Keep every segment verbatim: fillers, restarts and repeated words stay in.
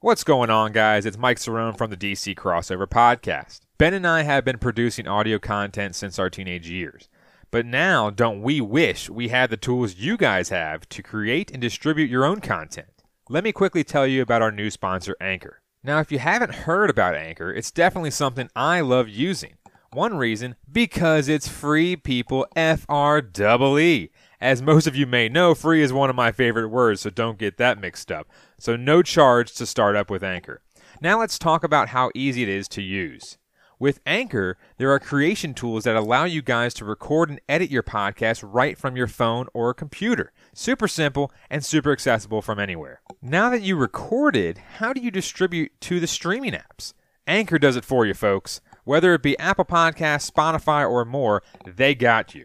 What's going on, guys? It's Mike Cerrone from the D C Crossover Podcast. Ben and I have been producing audio content since our teenage years. But now, don't we wish we had the tools you guys have to create and distribute your own content? Let me quickly tell you about our new sponsor, Anchor. Now, if you haven't heard about Anchor, it's definitely something I love using. One reason, because it's free, people, F R E E. As most of you may know, free is one of my favorite words, so don't get that mixed up. So no charge to start up with Anchor. Now let's talk about how easy it is to use. With Anchor, there are creation tools that allow you guys to record and edit your podcast right from your phone or computer. Super simple and super accessible from anywhere. Now that you recorded, how do you distribute to the streaming apps? Anchor does it for you, folks. Whether it be Apple Podcasts, Spotify, or more, they got you.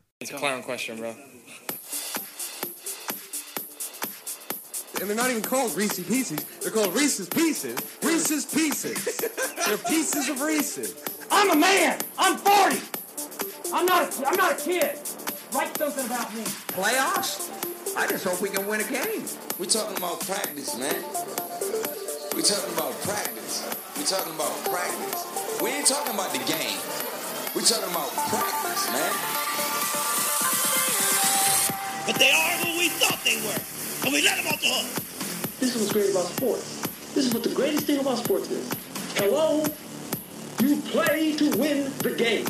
It's a clown question, bro. And they're not even called Reese's Pieces. They're called Reese's Pieces. Reese's Pieces. They're pieces of Reese's. I'm a man. I'm forty. I'm not a, I'm not a kid. Write something about me. Playoffs? I just hope we can win a game. We're talking about practice, man. We're talking about practice. We're talking about practice. We ain't talking about the game. We're talking about practice, man. But they are who we thought they were, and we let them off the hook. This is what's great about sports. This is what the greatest thing about sports is. Hello, you play to win the game.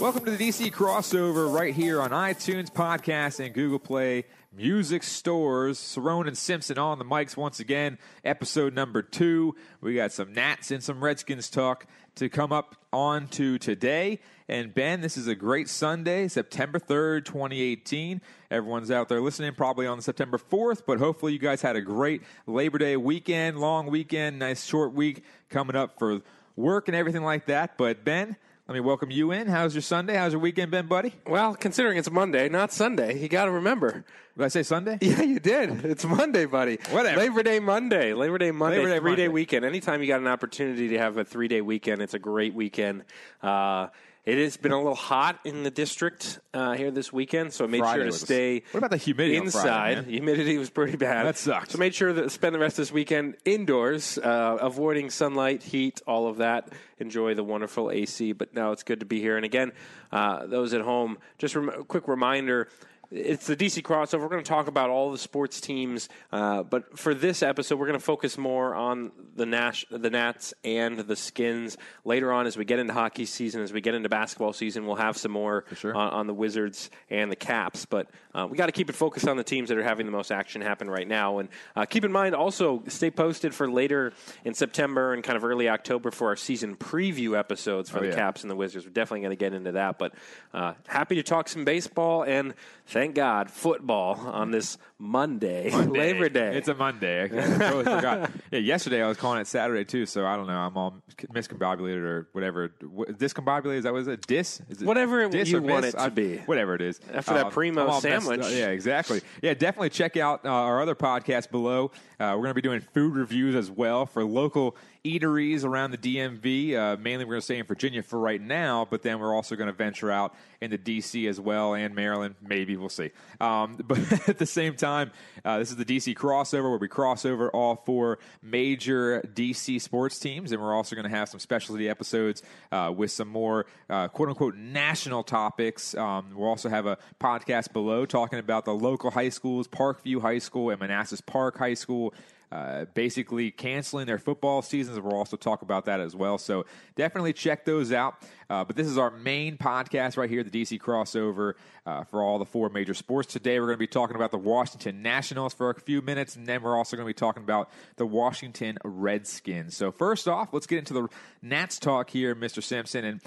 Welcome to the D C Crossover right here on iTunes, Podcasts, and Google Play Music Stores. Cerrone and Simpson on the mics once again. Episode number two. We got some Nats and some Redskins talk to come up on to today. And Ben, this is a great Sunday, September third, twenty eighteen. Everyone's out there listening probably on September fourth, but hopefully you guys had a great Labor Day weekend, long weekend, nice short week coming up for work and everything like that. But Ben, let me welcome you in. How's your Sunday? How's your weekend been, buddy? Well, considering it's Monday, not Sunday, you got to remember. Did I say Sunday? Yeah, you did. It's Monday, buddy. Whatever. Labor Day Monday. Labor Day Monday. Labor Day three-day weekend. Anytime you got an opportunity to have a three-day weekend, it's a great weekend. Uh, it has been a little hot in the district uh, here this weekend, so I made Friday sure to was, stay. What about the humidity inside? Friday, man? Humidity was pretty bad. That sucks. So I made sure to spend the rest of this weekend indoors, uh, avoiding sunlight, heat, all of that. Enjoy the wonderful A C. But now it's good to be here. And again, uh, those at home, just a rem- quick reminder. It's the D C Crossover. We're going to talk about all the sports teams, uh, but for this episode, we're going to focus more on the Nash, the Nats and the Skins. Later on, as we get into hockey season, as we get into basketball season, we'll have some more for sure. on, on the Wizards and the Caps, but uh, we got to keep it focused on the teams that are having the most action happen right now. And uh, keep in mind, also, stay posted for later in September and kind of early October for our season preview episodes for oh, the yeah. Caps and the Wizards. We're definitely going to get into that, but uh, happy to talk some baseball and thank Thank God, football on this Monday, Monday. Labor Day. It's a Monday. I totally forgot. Yeah, yesterday I was calling it Saturday too, so I don't know. I'm all miscombobulated or whatever. Discombobulated? Is that what it is? Dis? Is it whatever dis you want miss? it to I, be. Whatever it is. After uh, that primo sandwich. Yeah, exactly. Yeah, definitely check out uh, our other podcast below. Uh, we're going to be doing food reviews as well for local eateries around the D M V. Uh, mainly we're going to stay in Virginia for right now, but then we're also going to venture out into D C as well and Maryland. Maybe. We'll see. Um, but at the same time, uh, this is the D C Crossover where we cross over all four major D C sports teams, and we're also going to have some specialty episodes uh, with some more uh, quote-unquote national topics. Um, we'll also have a podcast below talking about the local high schools, Parkview High School and Manassas Park High School, Uh, basically canceling their football seasons. We'll also talk about that as well. So definitely check those out. Uh, but this is our main podcast right here, the D C Crossover, uh, for all the four major sports. Today we're going to be talking about the Washington Nationals for a few minutes, and then we're also going to be talking about the Washington Redskins. So first off, let's get into the Nats talk here, Mister Simpson. And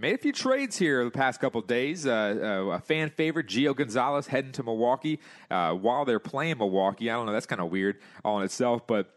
They made a few trades here the past couple of days. Uh, uh, a fan favorite, Gio Gonzalez, heading to Milwaukee uh, while they're playing Milwaukee. I don't know. That's kind of weird all in itself. But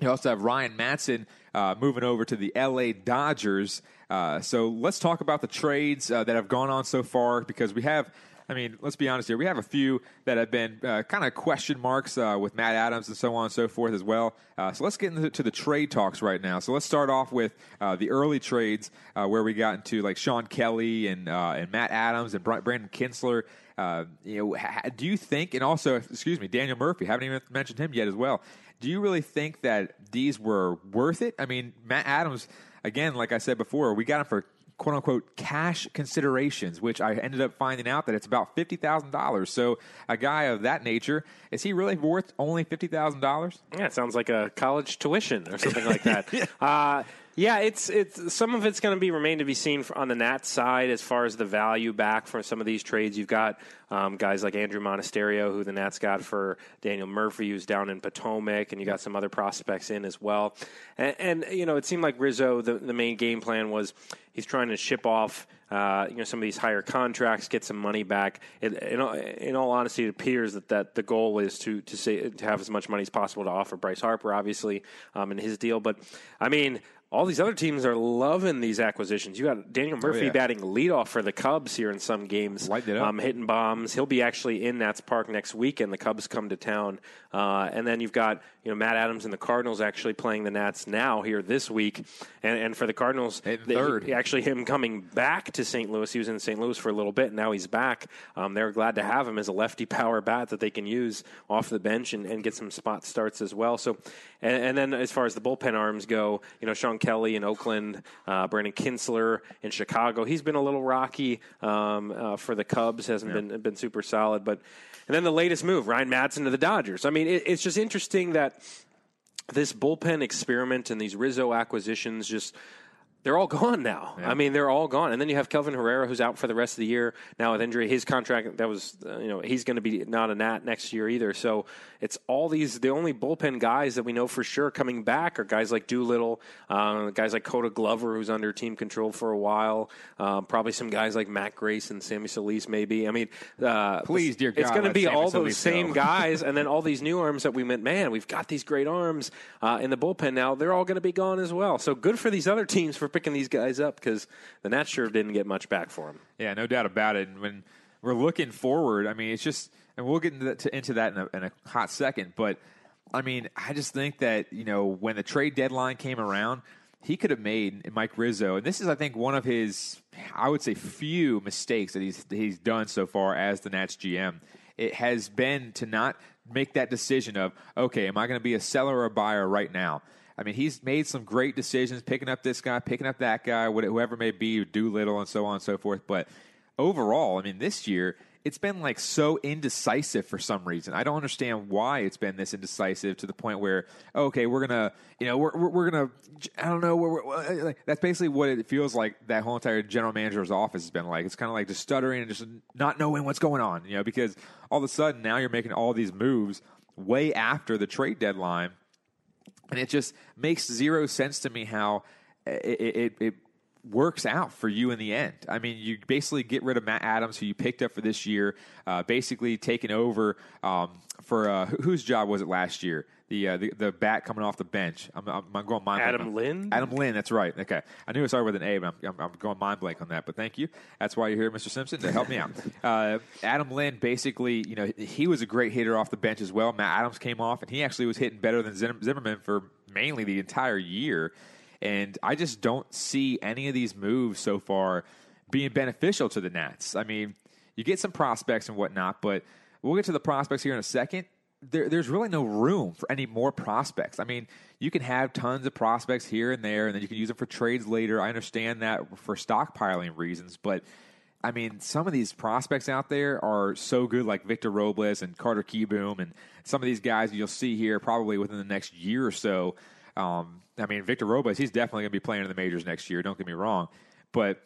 you also have Ryan Madson uh, moving over to the L A Dodgers. Uh, so let's talk about the trades uh, that have gone on so far, because we have – I mean, let's be honest here. We have a few that have been uh, kind of question marks uh, with Matt Adams and so on and so forth as well. Uh, so let's get into to the trade talks right now. So let's start off with uh, the early trades uh, where we got into like Shawn Kelley and uh, and Matt Adams and Brandon Kintzler. Uh, you know, ha- do you think, and also, excuse me, Daniel Murphy, haven't even mentioned him yet as well. Do you really think that these were worth it? I mean, Matt Adams, again, like I said before, we got him for quote-unquote cash considerations, which I ended up finding out that it's about fifty thousand dollars. So a guy of that nature, is he really worth only fifty thousand dollars? Yeah, it sounds like a college tuition or something like that. yeah. Uh, yeah, it's it's some of it's going to be remain to be seen on the Nats side as far as the value back from some of these trades. You've got um, guys like Andrew Monasterio, who the Nats got for Daniel Murphy, who's down in Potomac, and you got some other prospects in as well. And, and you know, it seemed like Rizzo, the, the main game plan was he's trying to ship off uh, you know, some of these higher contracts, get some money back. It, in, all, in all honesty, it appears that, that the goal is to to, say, to have as much money as possible to offer Bryce Harper, obviously, um, in his deal. But, I mean, all these other teams are loving these acquisitions. You got Daniel Murphy oh, yeah. batting leadoff for the Cubs here in some games, um, hitting bombs. He'll be actually in Nats Park next week, and the Cubs come to town. Uh, and then you've got you know Matt Adams and the Cardinals actually playing the Nats now here this week. And, and for the Cardinals, they, third. actually him coming back to Saint Louis. He was in Saint Louis for a little bit, and now he's back. Um, they're glad to have him as a lefty power bat that they can use off the bench and, and get some spot starts as well. So, and, and then as far as the bullpen arms go, you know, Shawn Kelley in Oakland, uh, Brandon Kintzler in Chicago. He's been a little rocky um, uh, for the Cubs, hasn't yeah. been been super solid. But and then the latest move, Ryan Madson to the Dodgers. I mean, it, it's just interesting that this bullpen experiment and these Rizzo acquisitions just – they're all gone now. Yeah. I mean, they're all gone. And then you have Kelvin Herrera, who's out for the rest of the year now with injury. His contract, that was, uh, you know, he's going to be not a Nat next year either. So it's all these, the only bullpen guys that we know for sure coming back are guys like Doolittle, um, guys like Cota Glover, who's under team control for a while, um, probably some guys like Matt Grace and Sammy Solis maybe. I mean, uh, please, dear God, it's going to be all those same guys and then all these new arms that we went, man, we've got these great arms uh, in the bullpen now. They're all going to be gone as well. So good for these other teams for picking these guys up, because the Nats sure didn't get much back for them. Yeah, no doubt about it. And when we're looking forward, I mean, it's just, and we'll get into that, to, into that in, a, in a hot second. But I mean, I just think that you know when the trade deadline came around, he could have made Mike Rizzo, and this is, I think, one of his, I would say, few mistakes that he's he's done so far as the Nats G M. It has been to not make that decision of, okay, am I going to be a seller or a buyer right now? I mean, he's made some great decisions, picking up this guy, picking up that guy, whoever it may be, Doolittle, and so on and so forth. But overall, I mean, this year, it's been like so indecisive for some reason. I don't understand why it's been this indecisive to the point where, okay, we're going to, you know, we're, we're, we're going to, I don't know. We're, we're, like, that's basically what it feels like that whole entire general manager's office has been like. It's kind of like just stuttering and just not knowing what's going on, you know, because all of a sudden now you're making all these moves way after the trade deadline. And it just makes zero sense to me how it, it, it works out for you in the end. I mean, you basically get rid of Matt Adams, who you picked up for this year, uh, basically taking over um, for uh, whose job was it last year? The, uh, the the bat coming off the bench. I'm, I'm, I'm going mind blank. Adam Lynn? Adam Lynn, that's right. Okay. I knew it started with an A, but I'm, I'm, I'm going mind blank on that. But thank you. That's why you're here, Mister Simpson, to help me out. Uh, Adam Lynn, basically, you know, he was a great hitter off the bench as well. Matt Adams came off, and he actually was hitting better than Zimmerman for mainly the entire year. And I just don't see any of these moves so far being beneficial to the Nats. I mean, you get some prospects and whatnot, but we'll get to the prospects here in a second. There, there's really no room for any more prospects. I mean, you can have tons of prospects here and there, and then you can use them for trades later. I understand that for stockpiling reasons, but I mean, some of these prospects out there are so good, like Victor Robles and Carter Kieboom, and some of these guys you'll see here probably within the next year or so. Um, I mean, Victor Robles, he's definitely going to be playing in the majors next year. Don't get me wrong, but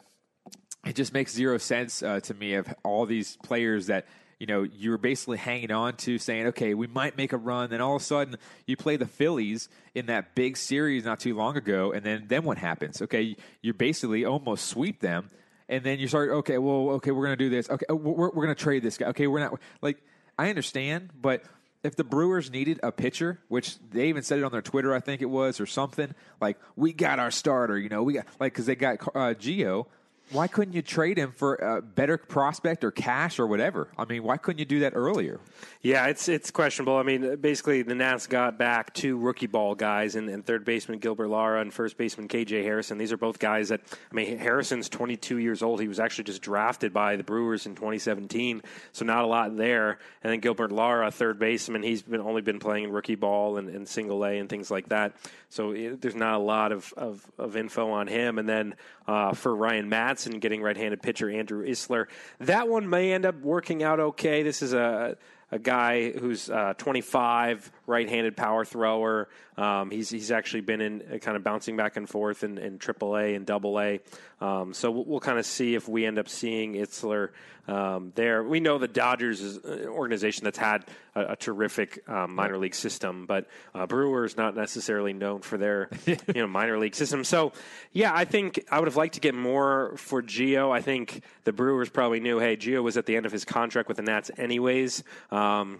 it just makes zero sense uh, to me of all these players that, you know, you were basically hanging on to saying, okay, we might make a run. Then all of a sudden you play the Phillies in that big series not too long ago. And then, then what happens? Okay. You basically almost sweep them. And then you start, okay, well, okay, we're going to do this. Okay, we're, we're going to trade this guy. Okay, we're not – like, I understand, but if the Brewers needed a pitcher, which they even said it on their Twitter, I think it was, or something, like, we got our starter, you know, we got – like, because they got uh, Gio. Why couldn't you trade him for a better prospect or cash or whatever? I mean, why couldn't you do that earlier? Yeah, it's it's questionable. I mean, basically, the Nats got back two rookie ball guys and, and third baseman Gilbert Lara and first baseman K J Harrison. These are both guys that, I mean, Harrison's twenty-two years old. He was actually just drafted by the Brewers in twenty seventeen, so not a lot there. And then Gilbert Lara, third baseman, he's been only been playing in rookie ball and, and single A and things like that. So it, there's not a lot of, of, of info on him. And then uh, for Ryan Madson, and getting right-handed pitcher Andrew Isler. That one may end up working out okay. This is a a guy who's uh, twenty-five, right-handed power thrower. Um, he's he's actually been in uh, kind of bouncing back and forth in, in triple A and double A. Um, so we'll, we'll kind of see if we end up seeing Isler um, there. We know the Dodgers is an organization that's had a, a terrific um, minor league system, but uh, Brewers not necessarily known for their you know minor league system. So yeah, I think I would have liked to get more for Gio. I think the Brewers probably knew, hey, Gio was at the end of his contract with the Nats anyways. Um, Um,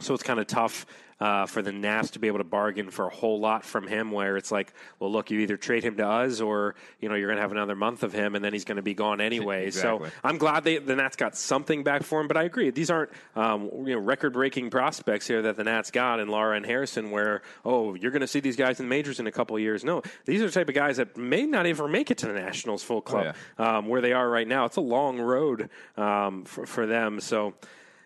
so it's kind of tough uh, for the Nats to be able to bargain for a whole lot from him where it's like, well, look, you either trade him to us or, you know, you're going to have another month of him and then he's going to be gone anyway. Exactly. So I'm glad they, the Nats got something back for him, but I agree. These aren't um, you know, record-breaking prospects here that the Nats got in Lara and Harrison where, oh, you're going to see these guys in the majors in a couple of years. No, these are the type of guys that may not ever make it to the Nationals full club oh, yeah. um, where they are right now. It's a long road um, for, for them, so...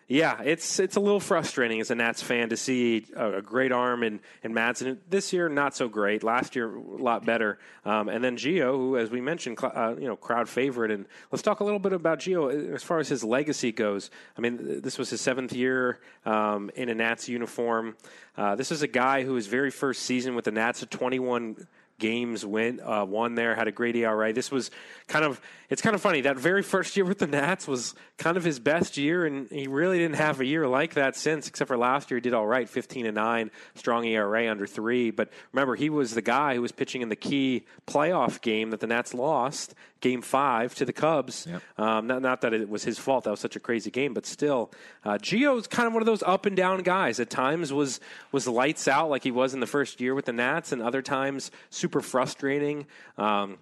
Yeah, it's it's a little frustrating as a Nats fan to see a, a great arm in, in Madson. This year, not so great. Last year, a lot better. Um, and then Gio, who, as we mentioned, cl- uh, you know, crowd favorite. And let's talk a little bit about Gio as far as his legacy goes. I mean, this was his seventh year um, in a Nats uniform. Uh, this is a guy who his very first season with the Nats at twenty-one games win, uh, won there, had a great E R A. This was kind of, it's kind of funny. That very first year with the Nats was kind of his best year, and he really didn't have a year like that since, except for last year he did all right, fifteen and nine, strong E R A under three. But remember, he was the guy who was pitching in the key playoff game that the Nats lost, game five, to the Cubs. Yep. Um, not, not that it was his fault. That was such a crazy game, but still. Uh, Gio's kind of one of those up-and-down guys. At times was was lights out like he was in the first year with the Nats, and other times super frustrating, um,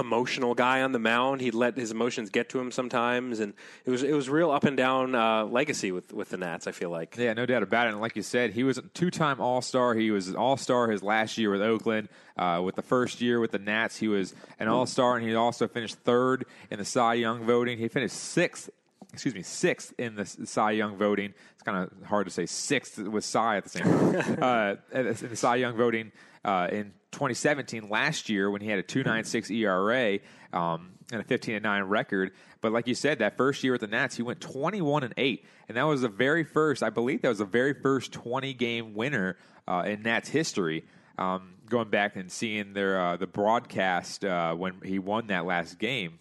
emotional guy on the mound. He let his emotions get to him sometimes, and it was it was real up and down uh, legacy with, with the Nats, I feel like. Yeah, no doubt about it. And like you said, he was a two-time All-Star. He was an All-Star his last year with Oakland. Uh, with the first year with the Nats, he was an All-Star, and he also finished third in the Cy Young voting. He finished sixth. Excuse me, sixth in the Cy Young voting. It's kind of hard to say sixth with Cy at the same time. uh, in the Cy Young voting uh, in twenty seventeen, last year, when he had a two point nine six E R A um, and a fifteen and nine record. But like you said, that first year with the Nats, he went twenty-one and eight, and that was the very first. I believe that was the very first twenty-game winner uh, in Nats history. Um, going back and seeing their uh, the broadcast uh, when he won that last game,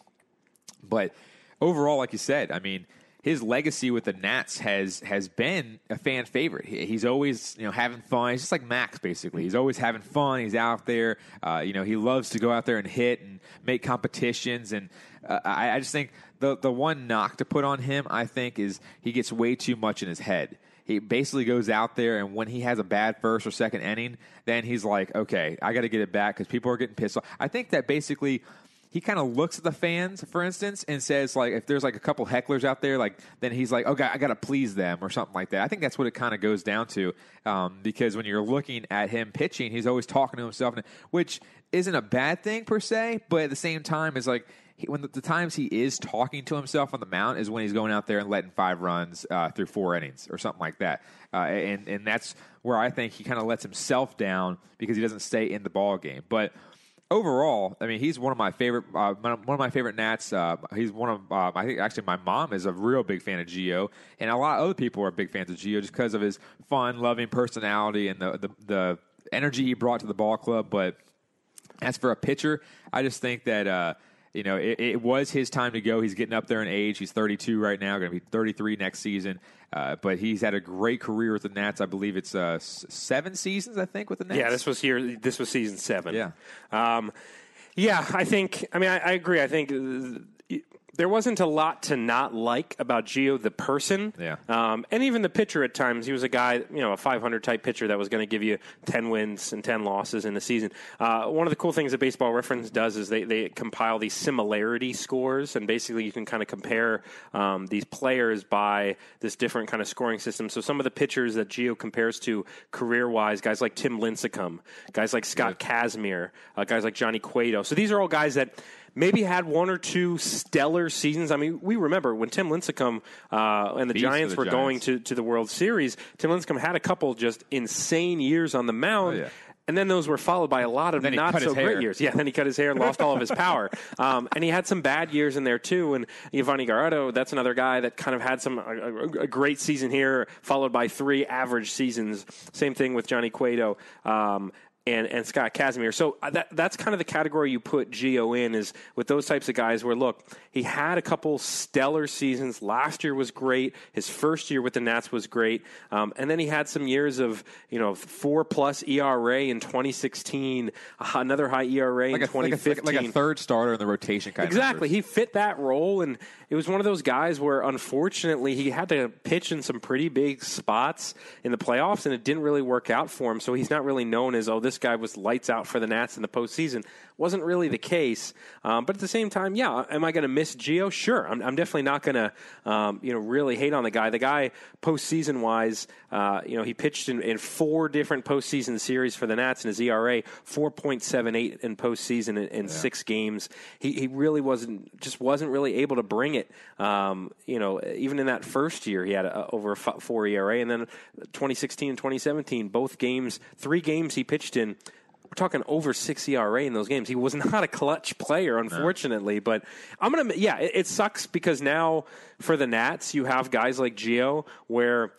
but. Overall, like you said, I mean, his legacy with the Nats has has been a fan favorite. He, he's always, you know, having fun. He's just like Max, basically. He's always having fun. He's out there. Uh, you know, he loves to go out there and hit and make competitions. And uh, I, I just think the the one knock to put on him, I think, is he gets way too much in his head. He basically goes out there, and when he has a bad first or second inning, then he's like, okay, I got to get it back because people are getting pissed off. I think that basically... He kind of looks at the fans, for instance, and says, like, if there's, like, a couple hecklers out there, like, then he's like, okay, I got to please them or something like that. I think that's what it kind of goes down to um, because when you're looking at him pitching, he's always talking to himself, which isn't a bad thing per se, but at the same time, it's like he, when the, the times he is talking to himself on the mound is when he's going out there and letting five runs uh, through four innings or something like that. Uh, and, and that's where I think he kind of lets himself down because he doesn't stay in the ball game. But overall, I mean, he's one of my favorite, uh, one of my favorite Nats. Uh, he's one of, uh, I think actually my mom is a real big fan of Gio, and a lot of other people are big fans of Gio just because of his fun, loving personality and the, the the energy he brought to the ball club. But as for a pitcher, I just think that uh, you know it, it was his time to go. He's getting up there in age. He's thirty-two right now, going to be thirty-three next season. Uh, but he's had a great career with the Nats. I believe it's uh, seven seasons, I think, with the Nats. Yeah, this was here. This was season seven. Yeah, um, yeah. I think. I mean, I, I agree. I think there wasn't a lot to not like about Gio, the person. Yeah. Um, and even the pitcher at times. He was a guy, you know, a five hundred type pitcher that was going to give you ten wins and ten losses in the season. Uh, one of the cool things that Baseball Reference does is they, they compile these similarity scores. And basically you can kind of compare um, these players by this different kind of scoring system. So some of the pitchers that Gio compares to career-wise, guys like Tim Lincecum, guys like Scott yeah. Kazmir, uh, guys like Johnny Cueto. So these are all guys that maybe had one or two stellar seasons. I mean, we remember when Tim Lincecum uh, and the Beast Giants the were Giants. going to, to the World Series, Tim Lincecum had a couple just insane years on the mound. Oh, yeah. And then those were followed by a lot of not-so-great years. Yeah, then he cut his hair and lost all of his power. Um, and he had some bad years in there, too. And Giovanni Gallardo, that's another guy that kind of had some a, a great season here, followed by three average seasons. Same thing with Johnny Cueto. Um And and Scott Kazmir. So that that's kind of the category you put Gio in, is with those types of guys where, look, he had a couple stellar seasons. Last year was great. His first year with the Nats was great. Um, and then he had some years of, you know, four-plus E R A in twenty sixteen, another high E R A in like a, twenty fifteen. Like a, like a third starter in the rotation kind of thing. Exactly. He fit that role, and it was one of those guys where, unfortunately, he had to pitch in some pretty big spots in the playoffs, and it didn't really work out for him. So he's not really known as, oh, this This guy was lights out for the Nats in the postseason. Wasn't really the case, um, but at the same time, yeah, am I going to miss Gio? Sure, I'm, I'm definitely not going to, um, you know, really hate on the guy. The guy, postseason wise, uh, you know, he pitched in, in four different postseason series for the Nats, and his E R A four point seven eight in postseason in, in yeah. six games. He, he really wasn't, just wasn't really able to bring it. Um, you know, even in that first year, he had a, a, over a four E R A, and then twenty sixteen and twenty seventeen, both games, three games he pitched in. We're talking over six E R A in those games. He was not a clutch player, unfortunately. No. But I'm gonna, yeah, it, it sucks because now for the Nats, you have guys like Gio, where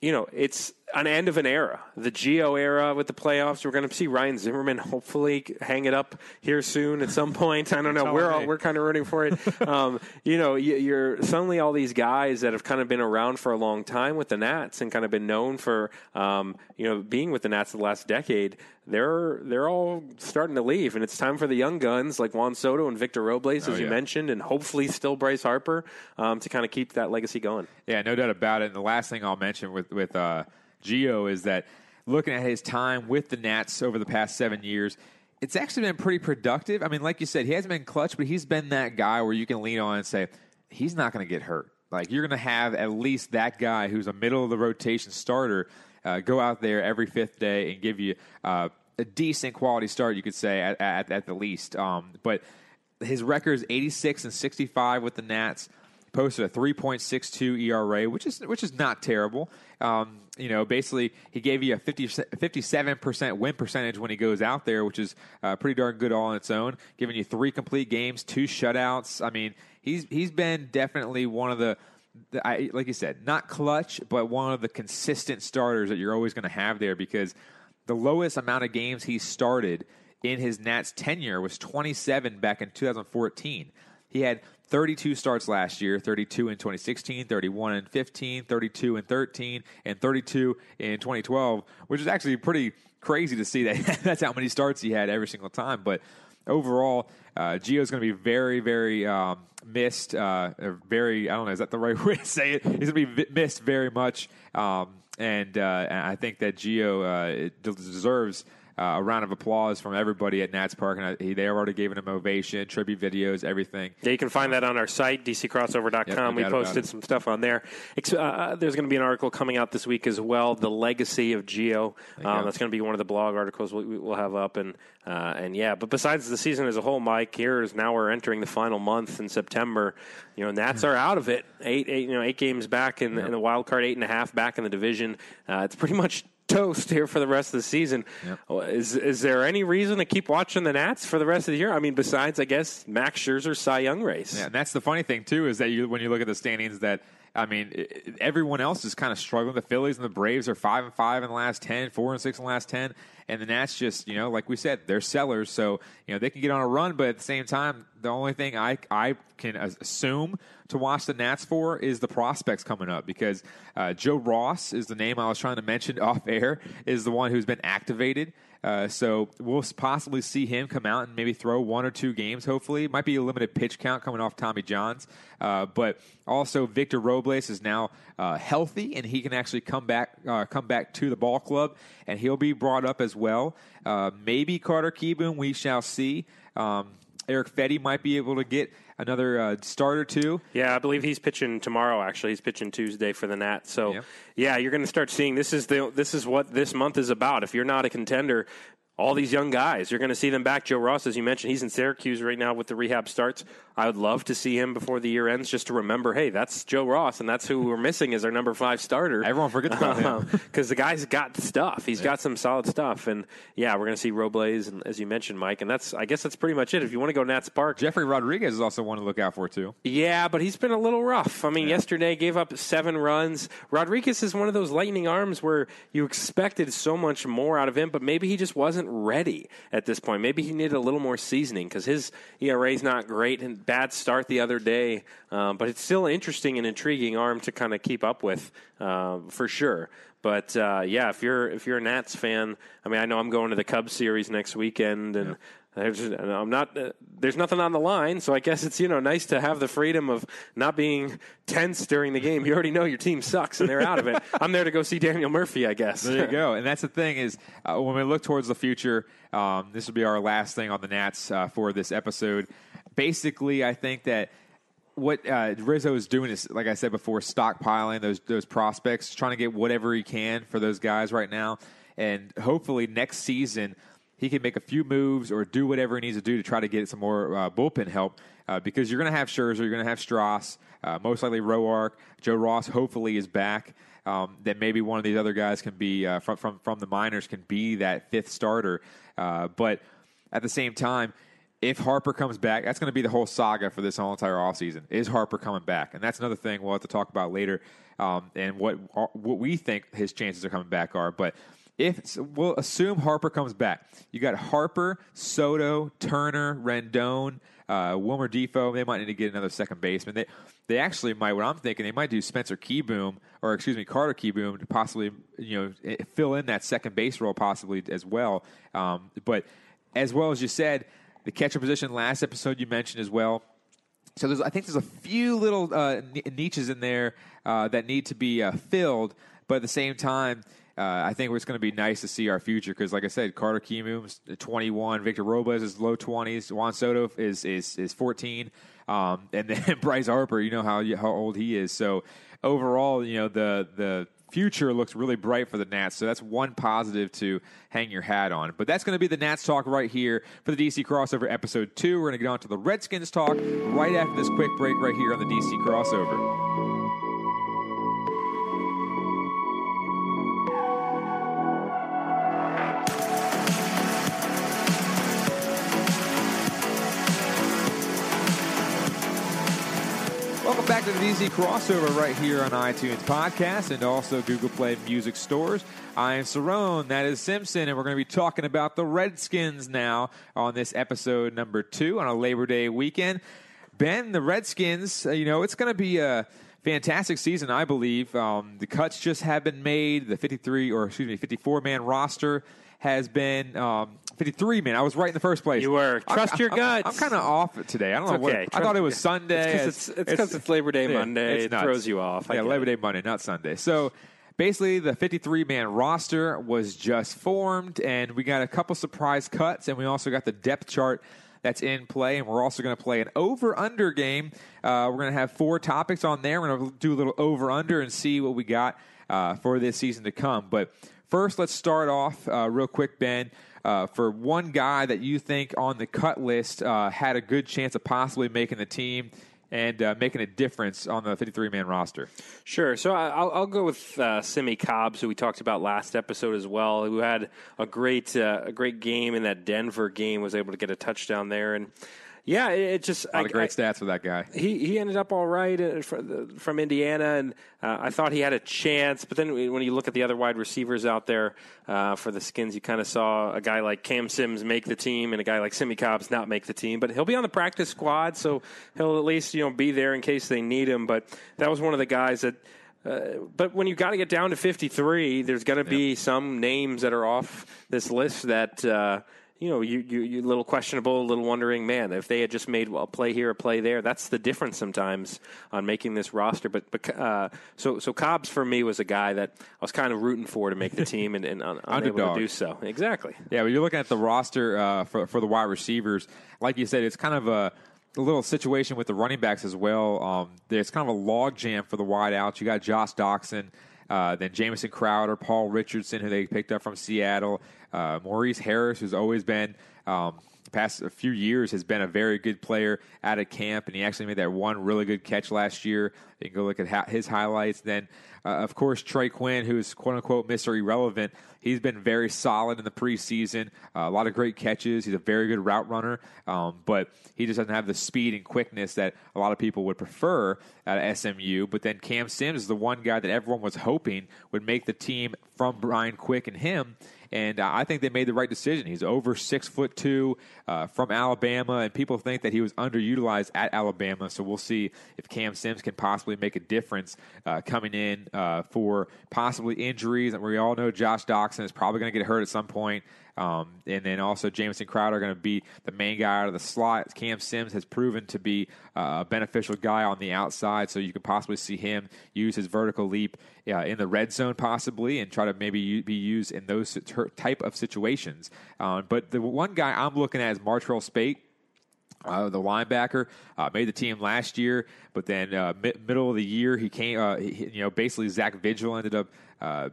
you know it's an end of an era. The Gio era with the playoffs. We're going to see Ryan Zimmerman hopefully hang it up here soon at some point. I don't know. We're all, we're kind of rooting for it. Um, you know, you're suddenly all these guys that have kind of been around for a long time with the Nats and kind of been known for, um, you know, being with the Nats the last decade. They're they're all starting to leave, and it's time for the young guns like Juan Soto and Victor Robles, as oh, yeah. you mentioned, and hopefully still Bryce Harper um, to kind of keep that legacy going. Yeah, no doubt about it. And the last thing I'll mention with with uh, Gio is that looking at his time with the Nats over the past seven years, it's actually been pretty productive. I mean, like you said, he hasn't been clutch, but he's been that guy where you can lean on and say, he's not going to get hurt. Like, you're going to have at least that guy who's a middle-of-the-rotation starter uh, go out there every fifth day and give you uh, a decent quality start, you could say, at, at, at the least. Um, but his record is eighty-six and sixty-five with the Nats. Posted a three point six two E R A, which is which is not terrible. Um, you know, basically he gave you a fifty-seven percent win percentage when he goes out there, which is uh, pretty darn good all on its own. Giving you three complete games, two shutouts. I mean, he's he's been definitely one of the, the I, like you said, not clutch, but one of the consistent starters that you're always going to have there, because the lowest amount of games he started in his Nats tenure was twenty-seven back in two thousand fourteen. He had thirty-two starts last year, thirty-two in twenty sixteen, thirty-one in fifteen, thirty-two in thirteen, and thirty-two in twenty twelve, which is actually pretty crazy to see that that's how many starts he had every single time. But overall, uh, Gio's going to be very, very um, missed. Uh, very, I don't know, is that the right way to say it? He's going to be missed very much. Um, and, uh, and I think that Gio uh, deserves Uh, a round of applause from everybody at Nats Park, and I, they already gave an ovation, tribute videos, everything. Yeah, you can find that on our site, d c crossover dot com. Yep, no we posted some stuff on there. Uh, there's going to be an article coming out this week as well, The Legacy of Gio. Um, that's going to be one of the blog articles we, we'll have up. And, uh, and yeah, but besides the season as a whole, Mike, here is now we're entering the final month in September. You know, Nats are out of it. Eight, eight, you know, eight games back in, yep. in the wild card, eight and a half back in the division. Uh, it's pretty much toast here for the rest of the season. Yep. Is is there any reason to keep watching the Nats for the rest of the year? I mean, besides, I guess, Max Scherzer's Cy Young race. Yeah, and that's the funny thing, too, is that you, when you look at the standings that, I mean, it, everyone else is kind of struggling. The Phillies and the Braves are five and five in the last ten, four and six in the last ten, and the Nats just, you know, like we said, they're sellers, so, you know, they can get on a run, but at the same time, the only thing I I can assume to watch the Nats for is the prospects coming up, because uh, Joe Ross is the name I was trying to mention off air, is the one who's been activated. Uh, so we'll possibly see him come out and maybe throw one or two games, hopefully. It might be a limited pitch count coming off Tommy John's. Uh, but also Victor Robles is now uh, healthy, and he can actually come back uh, come back to the ball club, and he'll be brought up as well. Uh, maybe Carter Kieboom, we shall see. Um, Eric Fetty might be able to get another uh, start or two. Yeah, I believe he's pitching tomorrow, actually. He's pitching Tuesday for the Nats. So, yeah, yeah you're going to start seeing this is the this is what this month is about. If you're not a contender, all these young guys, you're going to see them back. Joe Ross, as you mentioned, he's in Syracuse right now with the rehab starts. I would love to see him before the year ends just to remember, hey, that's Joe Ross, and that's who we're missing as our number five starter. Everyone forgets about him. Because the guy's got stuff. He's yeah. got some solid stuff. And, yeah, we're going to see Robles, and, as you mentioned, Mike. And that's I guess that's pretty much it. If you want to go Nats Park. Jeffrey Rodriguez is also one to look out for, too. Yeah, but he's been a little rough. I mean, yeah. yesterday gave up seven runs. Rodriguez is one of those lightning arms where you expected so much more out of him, but maybe he just wasn't ready at this point. Maybe he needed a little more seasoning, because his E R A is not great, and bad start the other day, um, but it's still an interesting and intriguing arm to kind of keep up with, uh, for sure. But uh, yeah, if you're if you're a Nats fan, I mean, I know I'm going to the Cubs series next weekend, and yeah. There's, I'm not. Uh, there's nothing on the line, so I guess it's you know nice to have the freedom of not being tense during the game. You already know your team sucks and they're out of it. I'm there to go see Daniel Murphy, I guess. There you go. And that's the thing is, uh, when we look towards the future, um, this will be our last thing on the Nats uh, for this episode. Basically, I think that what uh, Rizzo is doing is, like I said before, stockpiling those those prospects, trying to get whatever he can for those guys right now, and hopefully next season he can make a few moves or do whatever he needs to do to try to get some more uh, bullpen help, uh, because you're going to have Scherzer, you're going to have Strauss, uh, most likely Roark. Joe Ross hopefully is back. Um, then maybe one of these other guys can be uh, from, from from the minors can be that fifth starter. Uh, but at the same time, if Harper comes back, that's going to be the whole saga for this whole entire offseason. Is Harper coming back? And that's another thing we'll have to talk about later, um, and what what we think his chances of coming back are. But If we'll assume Harper comes back, you got Harper, Soto, Turner, Rendon, uh, Wilmer Defoe. They might need to get another second baseman. They they actually might. What I'm thinking, they might do Spencer Kieboom, or excuse me, Carter Kieboom, to possibly you know fill in that second base role possibly as well. Um, but as well as you said, the catcher position last episode you mentioned as well. So there's I think there's a few little uh, niches in there uh, that need to be uh, filled, but at the same time, Uh, I think it's going to be nice to see our future, because, like I said, Carter Kieboom is twenty-one, Victor Robles is low twenties, Juan Soto is is is fourteen, um, and then Bryce Harper, you know how how old he is. So overall, you know the the future looks really bright for the Nats. So that's one positive to hang your hat on. But that's going to be the Nats talk right here for the D C Crossover episode two. We're going to get on to the Redskins talk right after this quick break right here on the D C Crossover. Back to the D C Crossover right here on iTunes Podcast and also Google Play Music stores. I am Cerrone, that is Simpson, and we're going to be talking about the Redskins now on this episode number two on a Labor Day weekend. Ben, the Redskins, you know, it's going to be a fantastic season, I believe. Um, the cuts just have been made. The fifty-three, or excuse me, fifty-four man roster has been um, fifty-three man. I was right in the first place. You were. Trust I, your guts. I, I'm kind of off today. I don't it's know okay. what. Trust I thought it was Sunday. It's because it's, it's, it's, it's Labor Day yeah, Monday. It throws you off. I yeah, Labor Day Monday, not Sunday. So basically, the fifty-three man roster was just formed, and we got a couple surprise cuts, and we also got the depth chart that's in play, and we're also going to play an over-under game. Uh, we're going to have four topics on there. We're going to do a little over-under and see what we got uh, for this season to come. But first, let's start off uh, real quick, Ben, uh, for one guy that you think on the cut list uh, had a good chance of possibly making the team and uh, making a difference on the fifty-three man roster. Sure. So I'll, I'll go with uh, Simi Cobbs, who we talked about last episode as well, who had a great, uh, a great game in that Denver game, was able to get a touchdown there. And Yeah, it, it just a lot I, of great I, stats with that guy. He he ended up all right from, from Indiana, and uh, I thought he had a chance. But then when you look at the other wide receivers out there uh, for the Skins, you kind of saw a guy like Cam Sims make the team, and a guy like Simi Cobbs not make the team. But he'll be on the practice squad, so he'll at least you know be there in case they need him. But that was one of the guys that. Uh, but when you got to get down to fifty-three, there's going to be yep. some names that are off this list that uh, you know you you you little questionable, a little wondering. Man, if they had just made well, a play here, a play there, that's the difference sometimes on making this roster. But but uh, so so Cobbs for me was a guy that I was kind of rooting for to make the team and, and un- unable to do so. Exactly. Yeah, when you're looking at the roster uh, for for the wide receivers, like you said, it's kind of a. A little situation with the running backs as well. Um, there's kind of a log jam for the wideouts. You got Josh Doxson, uh, then Jamison Crowder, Paul Richardson, who they picked up from Seattle, uh, Maurice Harris, who's always been um, past a few years has been a very good player out of camp, and he actually made that one really good catch last year. You can go look at his highlights. Then, uh, of course, Trey Quinn, who is quote unquote Mister Irrelevant. He's been very solid in the preseason. Uh, a lot of great catches. He's a very good route runner, um, but he just doesn't have the speed and quickness that a lot of people would prefer out of S M U. But then Cam Sims is the one guy that everyone was hoping would make the team from Brian Quick and him. And I think they made the right decision. He's over six foot two uh, from Alabama, and people think that he was underutilized at Alabama. So we'll see if Cam Sims can possibly make a difference uh, coming in uh, for possibly injuries. And we all know Josh Doxson is probably going to get hurt at some point. Um, and then also Jamison Crowder going to be the main guy out of the slot. Cam Sims has proven to be uh, a beneficial guy on the outside, so you could possibly see him use his vertical leap uh, in the red zone possibly and try to maybe be used in those type of situations. Um, but the one guy I'm looking at is Martrell Spate. Uh, the linebacker uh, made the team last year, but then uh, mid- middle of the year he came. Uh, he, you know, basically Zach Vigil ended up uh,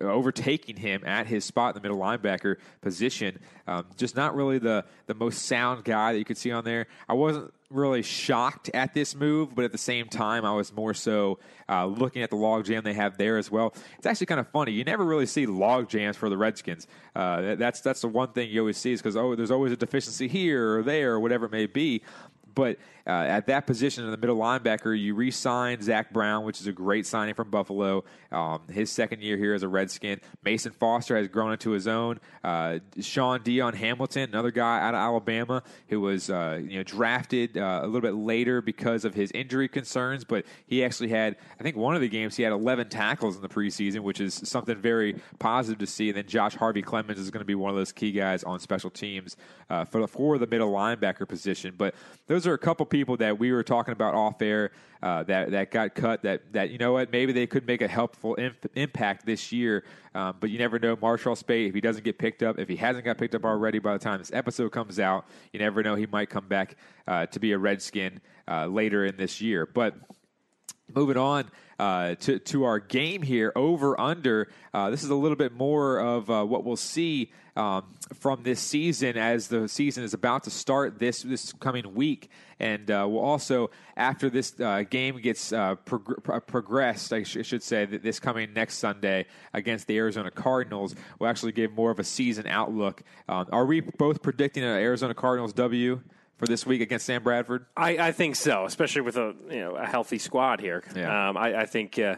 overtaking him at his spot in the middle linebacker position. Um, just not really the the most sound guy that you could see on there. I wasn't really shocked at this move, but at the same time, I was more so uh, looking at the log jam they have there as well. It's actually kind of funny. You never really see log jams for the Redskins. Uh, that's that's the one thing you always see is because oh, there's always a deficiency here or there or whatever it may be. But uh, at that position in the middle linebacker, you re-signed Zach Brown, which is a great signing from Buffalo. Um, his second year here as a Redskin. Mason Foster has grown into his own. Uh, Sean Dion Hamilton, another guy out of Alabama who was uh, you know drafted uh, a little bit later because of his injury concerns, but he actually had, I think one of the games, he had eleven tackles in the preseason, which is something very positive to see. And then Josh Harvey Clemens is going to be one of those key guys on special teams uh, for, for the middle linebacker position. But those Those are a couple people that we were talking about off air uh, that that got cut. That that you know what, maybe they could make a helpful imp- impact this year, um, but you never know. Martrell Spate, if he doesn't get picked up, if he hasn't got picked up already by the time this episode comes out, you never know. He might come back uh, to be a Redskin uh, later in this year. But moving on uh, to to our game here, over under. Uh, this is a little bit more of uh, what we'll see. Um, from this season as the season is about to start this this coming week. And uh, we'll also, after this uh, game gets uh, prog- pro- progressed, I sh- should say, that this coming next Sunday against the Arizona Cardinals, we'll actually give more of a season outlook. Um, are we both predicting an Arizona Cardinals W for this week against Sam Bradford? I, I think so, especially with a you know a healthy squad here. Yeah. Um, I, I think... Uh,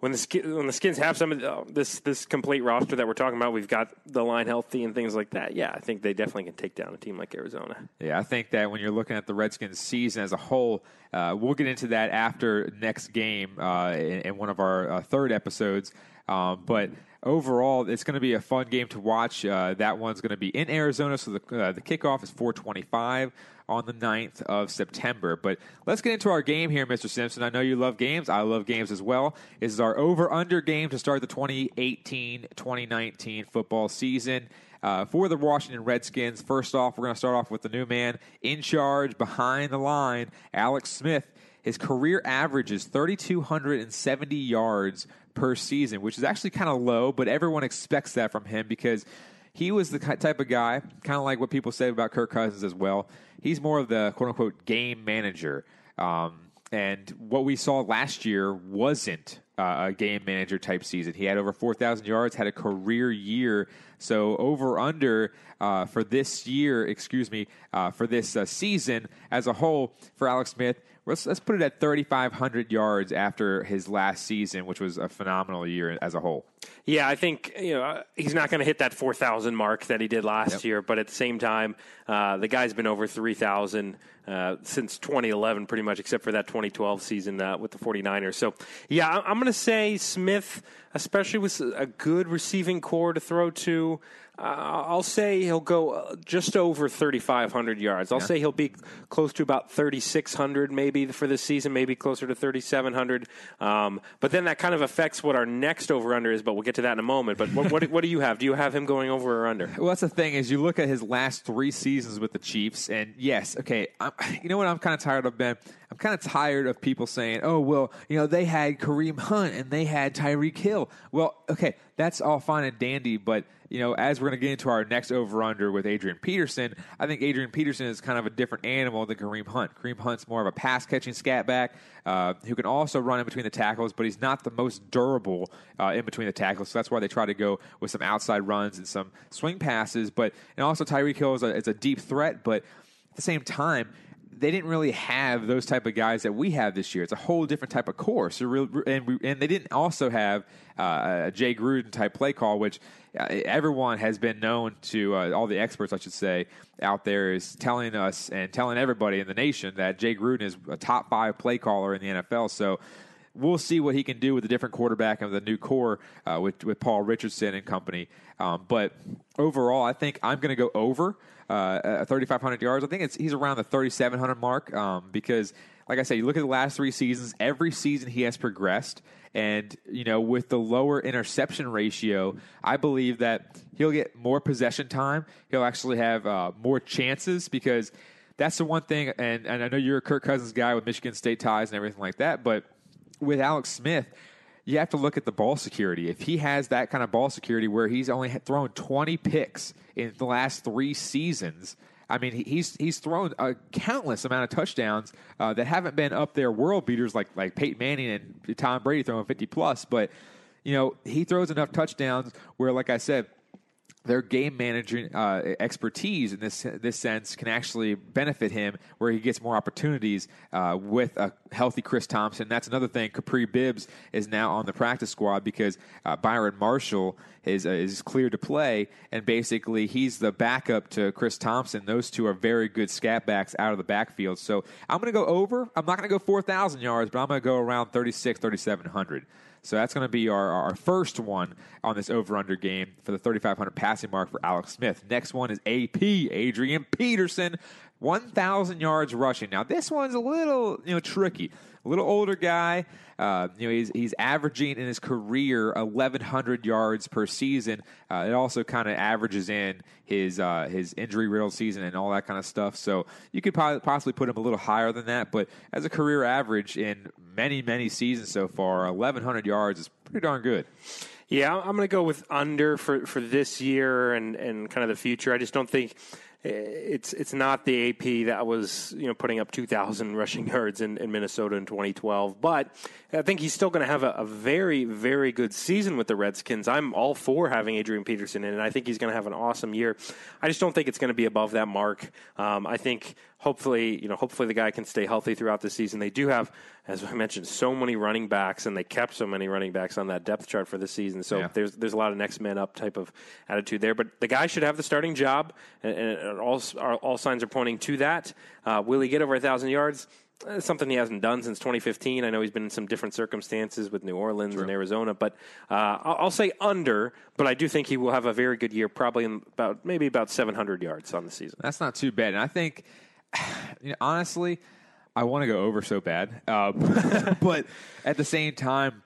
When the, when the Skins have some of the, this this complete roster that we're talking about, we've got the line healthy and things like that. Yeah, I think they definitely can take down a team like Arizona. Yeah, I think that when you're looking at the Redskins season as a whole, uh, we'll get into that after next game uh, in, in one of our uh, third episodes. Um, but overall, it's going to be a fun game to watch. Uh, that one's going to be in Arizona, so the uh, the kickoff is four twenty-five on the ninth of September. But let's get into our game here, Mister Simpson. I know you love games. I love games as well. This is our over-under game to start the twenty eighteen twenty nineteen football season. Uh, for the Washington Redskins, first off, we're going to start off with the new man in charge behind the line, Alex Smith. His career average is three thousand two hundred seventy yards per season, which is actually kind of low, but everyone expects that from him because he was the type of guy, kind of like what people say about Kirk Cousins as well. He's more of the quote-unquote game manager. Um, and what we saw last year wasn't uh, a game manager type season. He had over four thousand yards, had a career year. So over under uh, for this year, excuse me, uh, for this uh, season as a whole for Alex Smith, Let's, let's put it at thirty-five hundred yards after his last season, which was a phenomenal year as a whole. Yeah, I think you know he's not going to hit that four thousand mark that he did last yep. year, but at the same time, uh, the guy's been over three thousand uh, since twenty eleven pretty much, except for that twenty twelve season uh, with the 49ers. So, yeah, I'm going to say Smith, especially with a good receiving core to throw to, Uh, I'll say he'll go just over thirty-five hundred yards. I'll yeah. say he'll be close to about thirty-six hundred maybe for this season, maybe closer to thirty-seven hundred. Um, but then that kind of affects what our next over-under is, but we'll get to that in a moment. But what, what, what do you have? Do you have him going over or under? Well, that's the thing is you look at his last three seasons with the Chiefs, and yes, okay, I'm, you know what I'm kind of tired of, Ben? I'm kind of tired of people saying, oh, well, you know, they had Kareem Hunt and they had Tyreek Hill. Well, okay, that's all fine and dandy, but you know, as we're going to get into our next over-under with Adrian Peterson, I think Adrian Peterson is kind of a different animal than Kareem Hunt. Kareem Hunt's more of a pass-catching scat back uh, who can also run in between the tackles, but he's not the most durable uh, in between the tackles, so that's why they try to go with some outside runs and some swing passes. But and also Tyreek Hill is a, is a deep threat, but at the same time, they didn't really have those type of guys that we have this year. It's a whole different type of core. So real, and, we, and they didn't also have uh, a Jay Gruden type play call, which uh, everyone has been known to, uh, all the experts, I should say, out there is telling us and telling everybody in the nation that Jay Gruden is a top five play caller in the N F L. So we'll see what he can do with a different quarterback and the new core uh, with, with Paul Richardson and company. Um, but overall, I think I'm going to go over. Uh, thirty-five hundred yards. I think it's he's around the thirty-seven hundred mark um, because, like I said, you look at the last three seasons, every season he has progressed. And, you know, with the lower interception ratio, I believe that he'll get more possession time. He'll actually have uh, more chances because that's the one thing. And, and I know you're a Kirk Cousins guy with Michigan State ties and everything like that. But with Alex Smith, you have to look at the ball security. If he has that kind of ball security where he's only thrown twenty picks in the last three seasons, I mean, he's he's thrown a countless amount of touchdowns uh, that haven't been up there world beaters like like Peyton Manning and Tom Brady throwing fifty plus. But, you know, he throws enough touchdowns where, like I said, their game managing uh, expertise in this this sense can actually benefit him where he gets more opportunities uh, with a healthy Chris Thompson. That's another thing. Capri Bibbs is now on the practice squad because uh, Byron Marshall is uh, is cleared to play, and basically he's the backup to Chris Thompson. Those two are very good scat backs out of the backfield. So I'm going to go over. I'm not going to go four thousand yards, but I'm going to go around thirty-six, thirty-seven hundred. So that's going to be our, our first one on this over-under game for the thirty-five hundred passing mark for Alex Smith. Next one is A P, Adrian Peterson, one thousand yards rushing. Now, this one's a little, you know, tricky. A little older guy. Uh, you know, he's he's averaging in his career eleven hundred yards per season. Uh, it also kind of averages in his uh, his injury-riddled season and all that kind of stuff. So you could probably, possibly put him a little higher than that. But as a career average in many, many seasons so far, eleven hundred yards is pretty darn good. Yeah, I'm going to go with under for, for this year and, and kind of the future. I just don't think it's it's not the A P that was, you know, putting up two thousand rushing yards in, in Minnesota in twenty twelve, but I think he's still going to have a, a very, very good season with the Redskins. I'm all for having Adrian Peterson in, and I think he's going to have an awesome year. I just don't think it's going to be above that mark. Um, I think hopefully, you know, hopefully the guy can stay healthy throughout the season. They do have, as I mentioned, so many running backs, and they kept so many running backs on that depth chart for this season. So yeah. there's there's a lot of next man up type of attitude there. But the guy should have the starting job, and, and All, all signs are pointing to that. Uh, will he get over one thousand yards? Uh, something he hasn't done since twenty fifteen. I know he's been in some different circumstances with New Orleans True. and Arizona, but uh, I'll, I'll say under, but I do think he will have a very good year, probably in about maybe about seven hundred yards on the season. That's not too bad. And I think, you know, honestly, I want to go over so bad. Uh, but at the same time,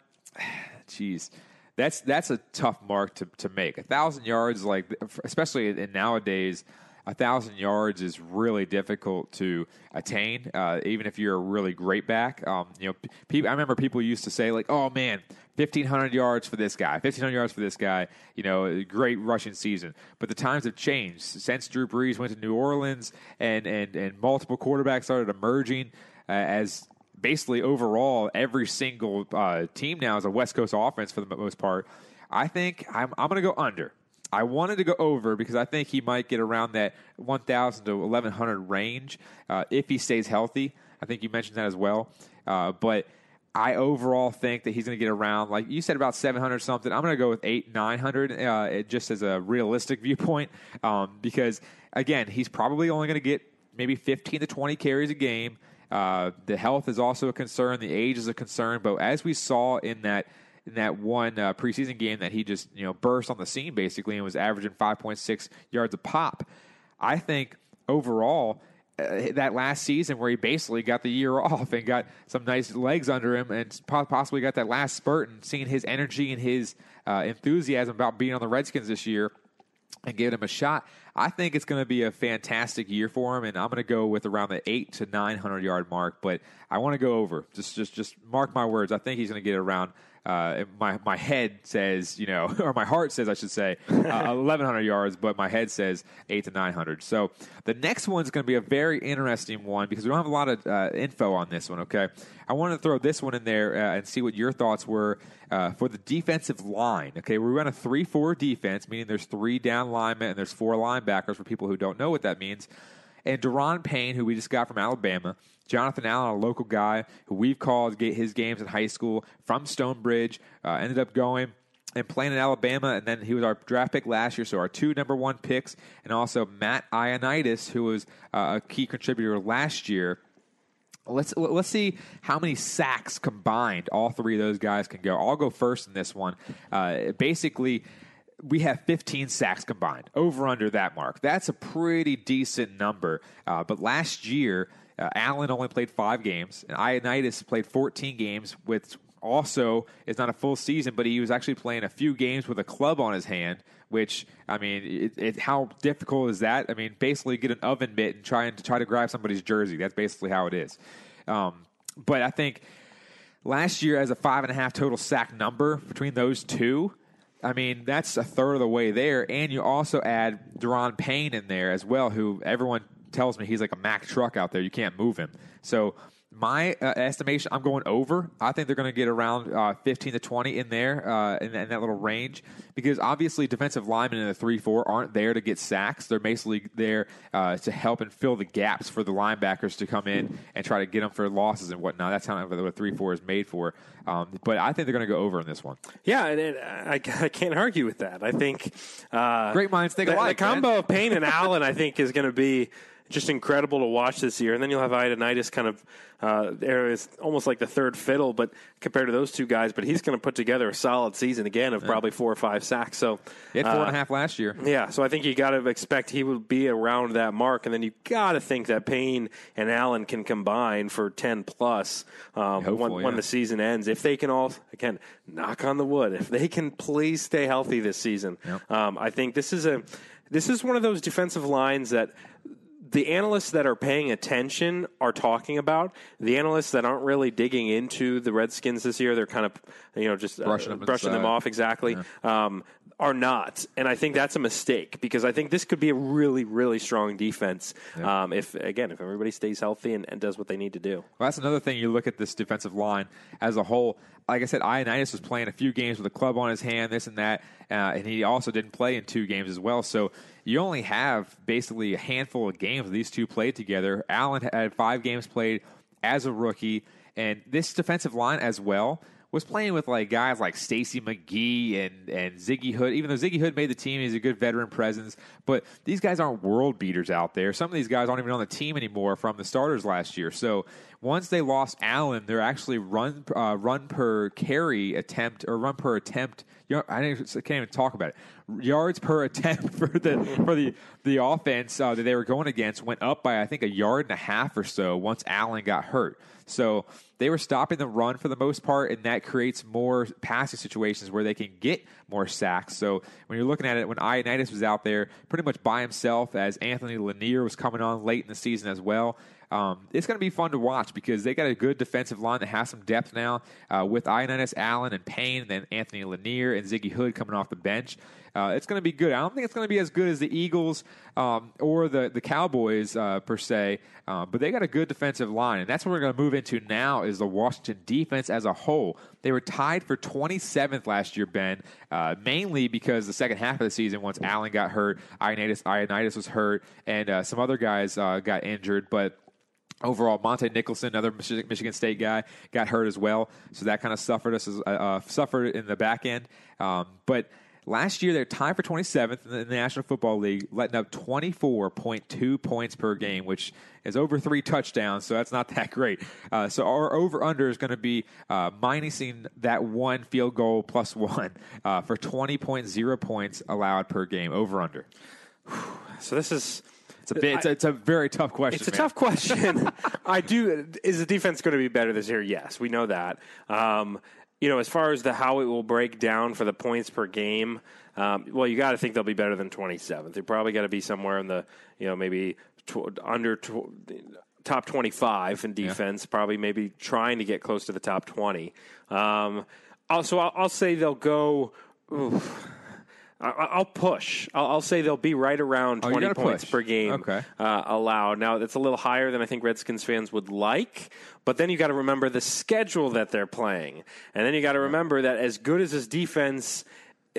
geez. That's, that's a tough mark to, to make. one thousand yards, like especially in nowadays, A thousand yards is really difficult to attain, uh, even if you're a really great back. Um, you know, pe- I remember people used to say like, "Oh man, fifteen hundred yards for this guy, fifteen hundred yards for this guy." You know, great rushing season. But the times have changed since Drew Brees went to New Orleans, and and and multiple quarterbacks started emerging uh, as basically overall every single uh, team now is a West Coast offense for the most part. I think I'm, I'm going to go under. I wanted to go over because I think he might get around that one thousand to eleven hundred range uh, if he stays healthy. I think you mentioned that as well. Uh, but I overall think that he's going to get around, like you said, about seven hundred something. I'm going to go with eight, nine hundred uh, just as a realistic viewpoint um, because, again, he's probably only going to get maybe fifteen to twenty carries a game. Uh, the health is also a concern. The age is a concern. But as we saw in that in that one uh, preseason game that he just you know burst on the scene basically and was averaging five point six yards a pop, I think overall uh, that last season where he basically got the year off and got some nice legs under him and possibly got that last spurt and seeing his energy and his uh, enthusiasm about being on the Redskins this year and giving him a shot, I think it's going to be a fantastic year for him, and I'm going to go with around the eight to nine hundred yard mark, but I want to go over. Just just just mark my words. I think he's going to get around uh, my my head says, you know, or my heart says I should say uh, eleven hundred yards, but my head says eight to nine hundred. So the next one's going to be a very interesting one because we don't have a lot of uh, info on this one, okay? I wanted to throw this one in there uh, and see what your thoughts were uh, for the defensive line, okay? We run a three four defense, meaning there's three down linemen and there's four linemen. Backers for people who don't know what that means. And Daron Payne, who we just got from Alabama, Jonathan Allen, a local guy who we've called his games in high school from Stonebridge, uh, ended up going and playing in Alabama, and then he was our draft pick last year, so our two number one picks, and also Matt Ioannidis, who was uh, a key contributor last year. Let's let's see how many sacks combined all three of those guys can go. I'll go first in this one. Uh, basically, we have fifteen sacks combined, over under that mark. That's a pretty decent number. Uh, but last year, uh, Allen only played five games, and Ioannidis played fourteen games, which also is not a full season, but he was actually playing a few games with a club on his hand, which, I mean, it, it, how difficult is that? I mean, basically get an oven mitt and try, and try to grab somebody's jersey. That's basically how it is. Um, but I think last year, as a five and a half total sack number between those two, I mean, that's a third of the way there, and you also add Daron Payne in there as well, who everyone tells me he's like a Mack truck out there. You can't move him. So my uh, estimation, I'm going over. I think they're going to get around uh, fifteen to twenty in there, uh, in, in that little range, because obviously defensive linemen in the three four aren't there to get sacks. They're basically there uh, to help and fill the gaps for the linebackers to come in and try to get them for losses and whatnot. That's how what three four is made for. Um, but I think they're going to go over in this one. Yeah, and it, I, I can't argue with that. I think uh, great minds think alike. The combo man. Of Payne and Allen, I think, is going to be just incredible to watch this year. And then you'll have Ioannidis kind of uh, there is almost like the third fiddle, but compared to those two guys, but he's going to put together a solid season again of yeah. probably four or five sacks. So he had four uh, and a half last year. Yeah. So I think you got to expect he will be around that mark. And then you got to think that Payne and Allen can combine for ten plus um, Hopeful, when, yeah. when the season ends. If they can all, again, knock on the wood, if they can please stay healthy this season. Yep. Um, I think this is a, this is one of those defensive lines that the analysts that are paying attention are talking about. The analysts that aren't really digging into the Redskins this year, they're kind of, you know, just brushing, uh, them, brushing them off exactly, yeah. um, are not. And I think that's a mistake because I think this could be a really, really strong defense yeah. um, if, again, if everybody stays healthy and, and does what they need to do. Well, that's another thing. You look at this defensive line as a whole. Like I said, Ioannidis was playing a few games with a club on his hand, this and that, uh, and he also didn't play in two games as well. So you only have basically a handful of games these two played together. Allen had five games played as a rookie, and this defensive line as well was playing with like guys like Stacy McGee and, and Ziggy Hood. Even though Ziggy Hood made the team, he's a good veteran presence, but these guys aren't world beaters out there. Some of these guys aren't even on the team anymore from the starters last year. So once they lost Allen, they're actually run uh, run per carry attempt or run per attempt. You know, I can't even talk about it. Yards per attempt for the for the the offense uh, that they were going against went up by I think a yard and a half or so once Allen got hurt. So they were stopping the run for the most part, and that creates more passing situations where they can get more sacks. So when you're looking at it, when Ioannidis was out there pretty much by himself, as Anthony Lanier was coming on late in the season as well, Um, it's going to be fun to watch because they got a good defensive line that has some depth now uh, with Ioannis Allen and Payne, and then Anthony Lanier and Ziggy Hood coming off the bench. Uh, it's going to be good. I don't think it's going to be as good as the Eagles um, or the, the Cowboys uh, per se, uh, but they got a good defensive line, and that's what we're going to move into now is the Washington defense as a whole. They were tied for twenty-seventh last year, Ben, uh, mainly because the second half of the season, once Allen got hurt, Ioannidis, Ioannidis was hurt, and uh, some other guys uh, got injured, but overall, Monte Nicholson, another Michigan State guy, got hurt as well. So that kind of suffered us, as, uh, suffered in the back end. Um, but last year, they're tied for twenty-seventh in the National Football League, letting up twenty-four point two points per game, which is over three touchdowns, so that's not that great. Uh, so our over-under is going to be uh, minusing that one field goal plus one uh, for twenty point oh points allowed per game, over-under. So this is... It's a, bit, it's, a, it's a very tough question. It's a man. tough question. I do. Is the defense going to be better this year? Yes, we know that. Um, you know, as far as the how it will break down for the points per game, um, well, you got to think they'll be better than twenty-seventh. They're probably got to be somewhere in the, you know, maybe tw- under tw- top twenty-five in defense, yeah. Probably maybe trying to get close to the top twenty. Um, also, I'll, I'll say they'll go. Oof, I'll push. I'll say they'll be right around twenty oh, points push. per game okay. uh, allowed. Now, that's a little higher than I think Redskins fans would like, but then you got to remember the schedule that they're playing. And then you got to remember that as good as this defense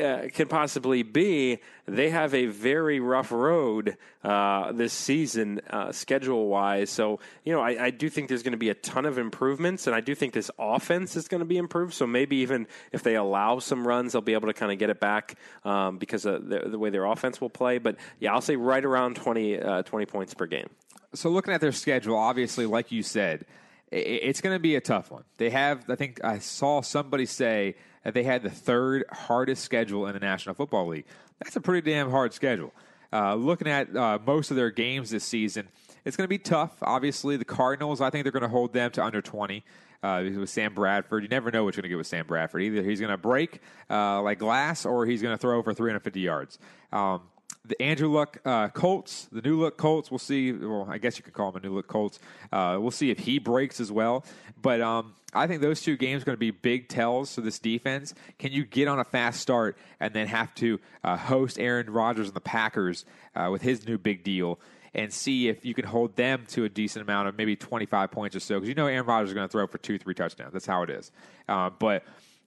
uh, can possibly be, they have a very rough road uh, this season uh, schedule-wise. So, you know, I, I do think there's going to be a ton of improvements, and I do think this offense is going to be improved. So maybe even if they allow some runs, they'll be able to kind of get it back um, because of the, the way their offense will play. But, yeah, I'll say right around twenty, uh, twenty points per game. So looking at their schedule, obviously, like you said, it's going to be a tough one. They have, I think I saw somebody say that they had the third hardest schedule in the National Football League. That's a pretty damn hard schedule. Uh, looking at uh, most of their games this season, it's going to be tough. Obviously, the Cardinals, I think they're going to hold them to under twenty. Uh, with Sam Bradford, you never know what you're going to get with Sam Bradford. Either he's going to break uh, like glass, or he's going to throw for three hundred fifty yards. Um, The Andrew Luck uh, Colts, the new look Colts, we'll see. Well, I guess you could call them a new look Colts. Uh, we'll see if he breaks as well. But um, I think those two games are going to be big tells for this defense. Can you get on a fast start and then have to uh, host Aaron Rodgers and the Packers uh, with his new big deal and see if you can hold them to a decent amount of maybe twenty-five points or so? Because you know Aaron Rodgers is going to throw for two, three touchdowns. That's how it is. Uh, but...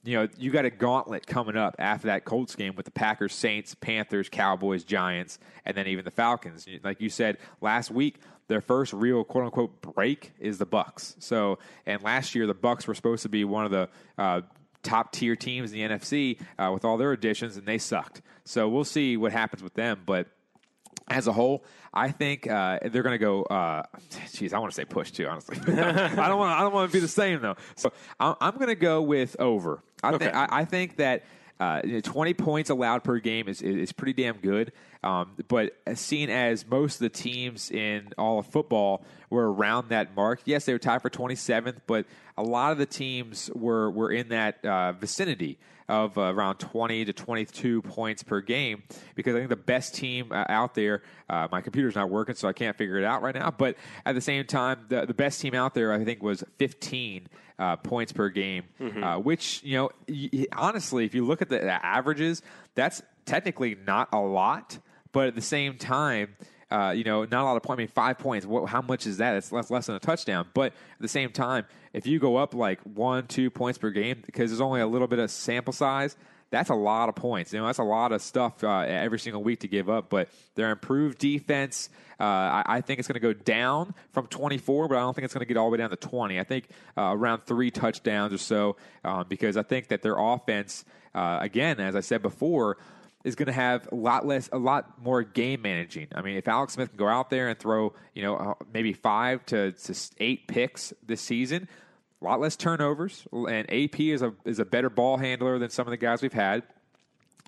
You know, you got a gauntlet coming up after that Colts game with the Packers, Saints, Panthers, Cowboys, Giants, and then even the Falcons. Like you said last week, their first real "quote unquote" break is the Bucs. So, and last year the Bucs were supposed to be one of the uh, top tier teams in the N F C uh, with all their additions, and they sucked. So we'll see what happens with them, but. As a whole, I think uh, they're going to go. Uh, geez, I want to say push too. Honestly, I don't want. I don't want to be the same though. So I'm, I'm going to go with over. I, okay. th- I, I think that uh, twenty points allowed per game is is pretty damn good. Um, but seen as most of the teams in all of football were around that mark. Yes, they were tied for twenty-seventh, but a lot of the teams were were in that uh, vicinity of uh, around twenty to twenty-two points per game, because I think the best team uh, out there, uh, my computer's not working, so I can't figure it out right now. But at the same time, the, the best team out there, I think, was fifteen uh, points per game, mm-hmm. uh, which, you know, y- honestly, if you look at the, the averages, that's technically not a lot. But at the same time, uh, you know, not a lot of points. I mean, five points, what, how much is that? It's less, less than a touchdown. But at the same time, if you go up like one, two points per game, because there's only a little bit of sample size, that's a lot of points. You know, that's a lot of stuff uh, every single week to give up. But their improved defense, uh, I, I think it's going to go down from twenty-four, but I don't think it's going to get all the way down to twenty. I think uh, around three touchdowns or so, um, because I think that their offense, uh, again, as I said before, is going to have a lot less, a lot more game managing. I mean, if Alex Smith can go out there and throw, you know, uh, maybe five to, to eight picks this season, a lot less turnovers, and A P is a is a better ball handler than some of the guys we've had.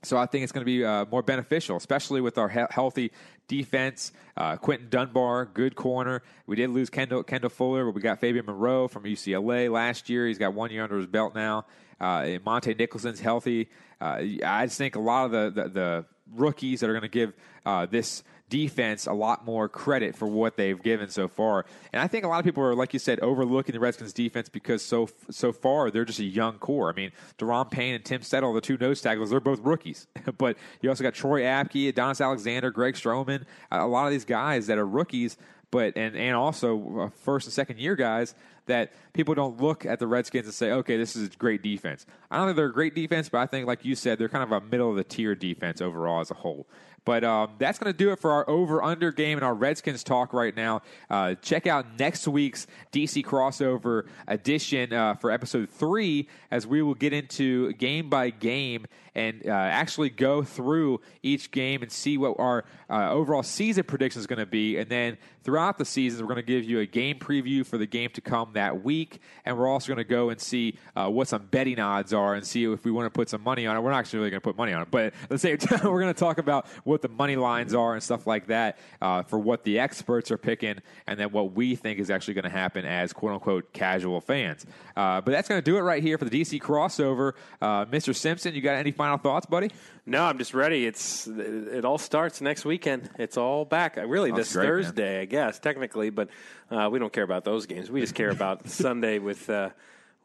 So I think it's going to be uh, more beneficial, especially with our he- healthy defense. Uh, Quentin Dunbar, good corner. We did lose Kendall Kendall Fuller, but we got Fabian Moreau from U C L A last year. He's got one year under his belt now. Uh, Monte Nicholson's healthy. Uh, I just think a lot of the, the, the rookies that are going to give uh, this defense a lot more credit for what they've given so far. And I think a lot of people are, like you said, overlooking the Redskins defense because so so far they're just a young core. I mean, Deron Payne and Tim Settle, the two nose tackles, they're both rookies. But you also got Troy Apke, Adonis Alexander, Greg Stroman, a lot of these guys that are rookies, but and, and also first and second year guys that people don't look at the Redskins and say, okay, this is a great defense. I don't think they're a great defense, but I think, like you said, they're kind of a middle-of-the-tier defense overall as a whole. But um, that's going to do it for our over-under game and our Redskins talk right now. Uh, check out next week's D C Crossover edition uh, for episode three, as we will get into game by game and uh, actually go through each game and see what our uh, overall season prediction is going to be. And then throughout the season, we're going to give you a game preview for the game to come that week. And we're also going to go and see uh, what some betting odds are and see if we want to put some money on it. We're not actually really going to put money on it, but at the same time, we're going to talk about what What the money lines are and stuff like that uh, for what the experts are picking, and then what we think is actually going to happen as quote unquote casual fans. Uh, but that's going to do it right here for the D C Crossover. Uh, Mister Simpson, you got any final thoughts, buddy? No, I'm just ready. It's it all starts next weekend. It's all back. Really, this great, Thursday, man. I guess technically, but uh, we don't care about those games. We just care about Sunday with. Uh,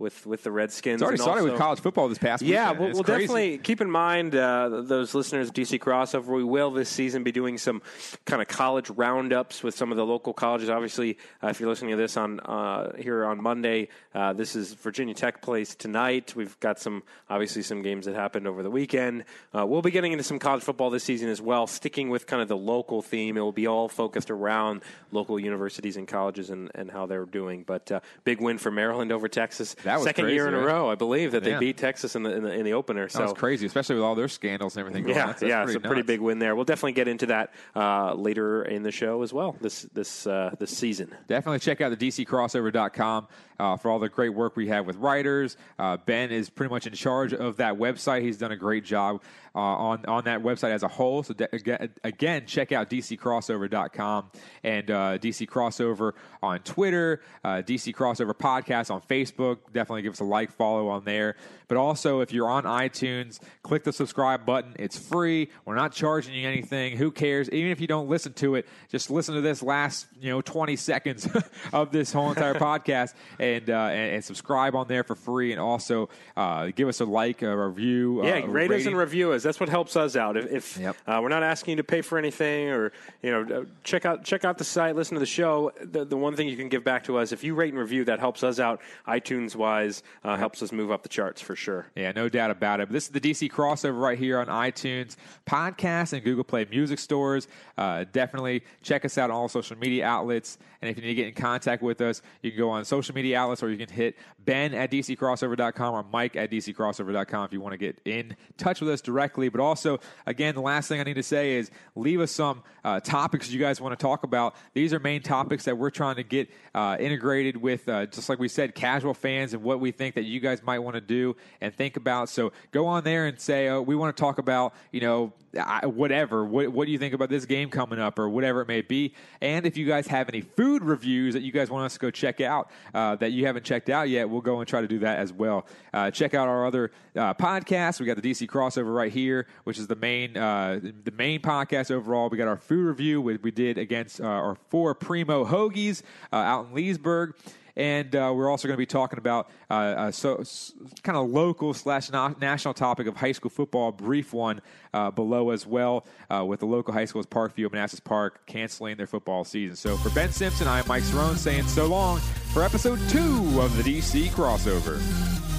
With with the Redskins. It's already and started also, with college football this past weekend. Yeah, we'll, we'll definitely keep in mind, uh, those listeners of D C Crossover, we will this season be doing some kind of college roundups with some of the local colleges. Obviously, uh, if you're listening to this on uh, here on Monday, uh, this is Virginia Tech plays tonight. We've got some, obviously, some games that happened over the weekend. Uh, we'll be getting into some college football this season as well, sticking with kind of the local theme. It will be all focused around local universities and colleges and, and how they're doing. But uh, big win for Maryland over Texas. That was second crazy, year in right? a row, I believe, that they yeah. beat Texas in the, in the in the opener. So that was crazy, especially with all their scandals and everything going yeah, on. That's, that's yeah, it's so a pretty big win there. We'll definitely get into that uh, later in the show as well this this uh, this season. Definitely check out the D C crossover dot com uh, for all the great work we have with writers. Uh, Ben is pretty much in charge of that website. He's done a great job uh, on, on that website as a whole. So, de- again, check out D C crossover dot com and uh, D C Crossover on Twitter, uh, D C Crossover Podcast on Facebook. Definitely give us a like, follow on there. But also, if you're on iTunes, click the subscribe button. It's free. We're not charging you anything. Who cares? Even if you don't listen to it, just listen to this last, you know, twenty seconds of this whole entire podcast and, uh, and and subscribe on there for free. And also uh, give us a like, a review. Yeah, uh, rate us and review us. That's what helps us out. If, if yep. uh, we're not asking you to pay for anything, or you know, check out check out the site, listen to the show. The, the one thing you can give back to us, if you rate and review, that helps us out. iTunes wise. Uh, yeah. Helps us move up the charts for sure. Yeah, no doubt about it. But this is the D C Crossover right here on iTunes Podcast and Google Play Music stores. Uh, definitely check us out on all social media outlets. And if you need to get in contact with us, you can go on social media outlets, or you can hit Ben at D C crossover dot com or Mike at D C crossover dot com if you want to get in touch with us directly. But also, again, the last thing I need to say is leave us some uh, topics you guys want to talk about. These are main topics that we're trying to get uh, integrated with, uh, just like we said, casual fans and what we think that you guys might want to do and think about. So go on there and say, oh, we want to talk about, you know, whatever. What, what do you think about this game coming up, or whatever it may be? And if you guys have any food reviews that you guys want us to go check out uh, that you haven't checked out yet, we'll go and try to do that as well. Uh, check out our other uh, podcasts. We got the D C Crossover right here, which is the main uh, the main podcast overall. We got our food review, which we did against uh, our four Primo Hoagies uh, out in Leesburg. And uh, we're also going to be talking about uh, a so, so kind of local slash no, national topic of high school football, a brief one uh, below as well, uh, with the local high schools, Parkview and Manassas Park, canceling their football season. So for Ben Simpson, I am Mike Cerrone saying so long for episode two of the D C Crossover.